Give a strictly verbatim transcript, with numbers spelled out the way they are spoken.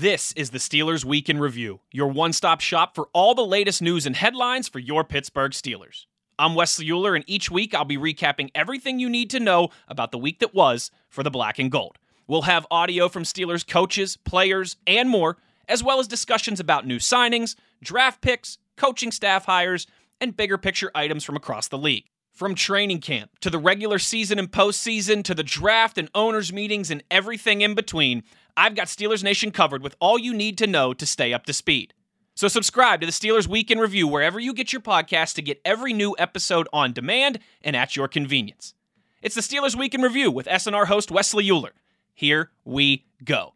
This is the Steelers Week in Review, your one-stop shop for all the latest news and headlines for your Pittsburgh Steelers. I'm Wesley Euler, and each week I'll be recapping everything you need to know about the week that was for the Black and Gold. We'll have audio from Steelers coaches, players, and more, as well as discussions about new signings, draft picks, coaching staff hires, and bigger picture items from across the league. From training camp, to the regular season and postseason, to the draft and owners' meetings and everything in between, I've got Steelers Nation covered with all you need to know to stay up to speed. So subscribe to the Steelers Week in Review wherever you get your podcast to get every new episode on demand and at your convenience. It's the Steelers Week in Review with S N R host Wesley Euler. Here we go.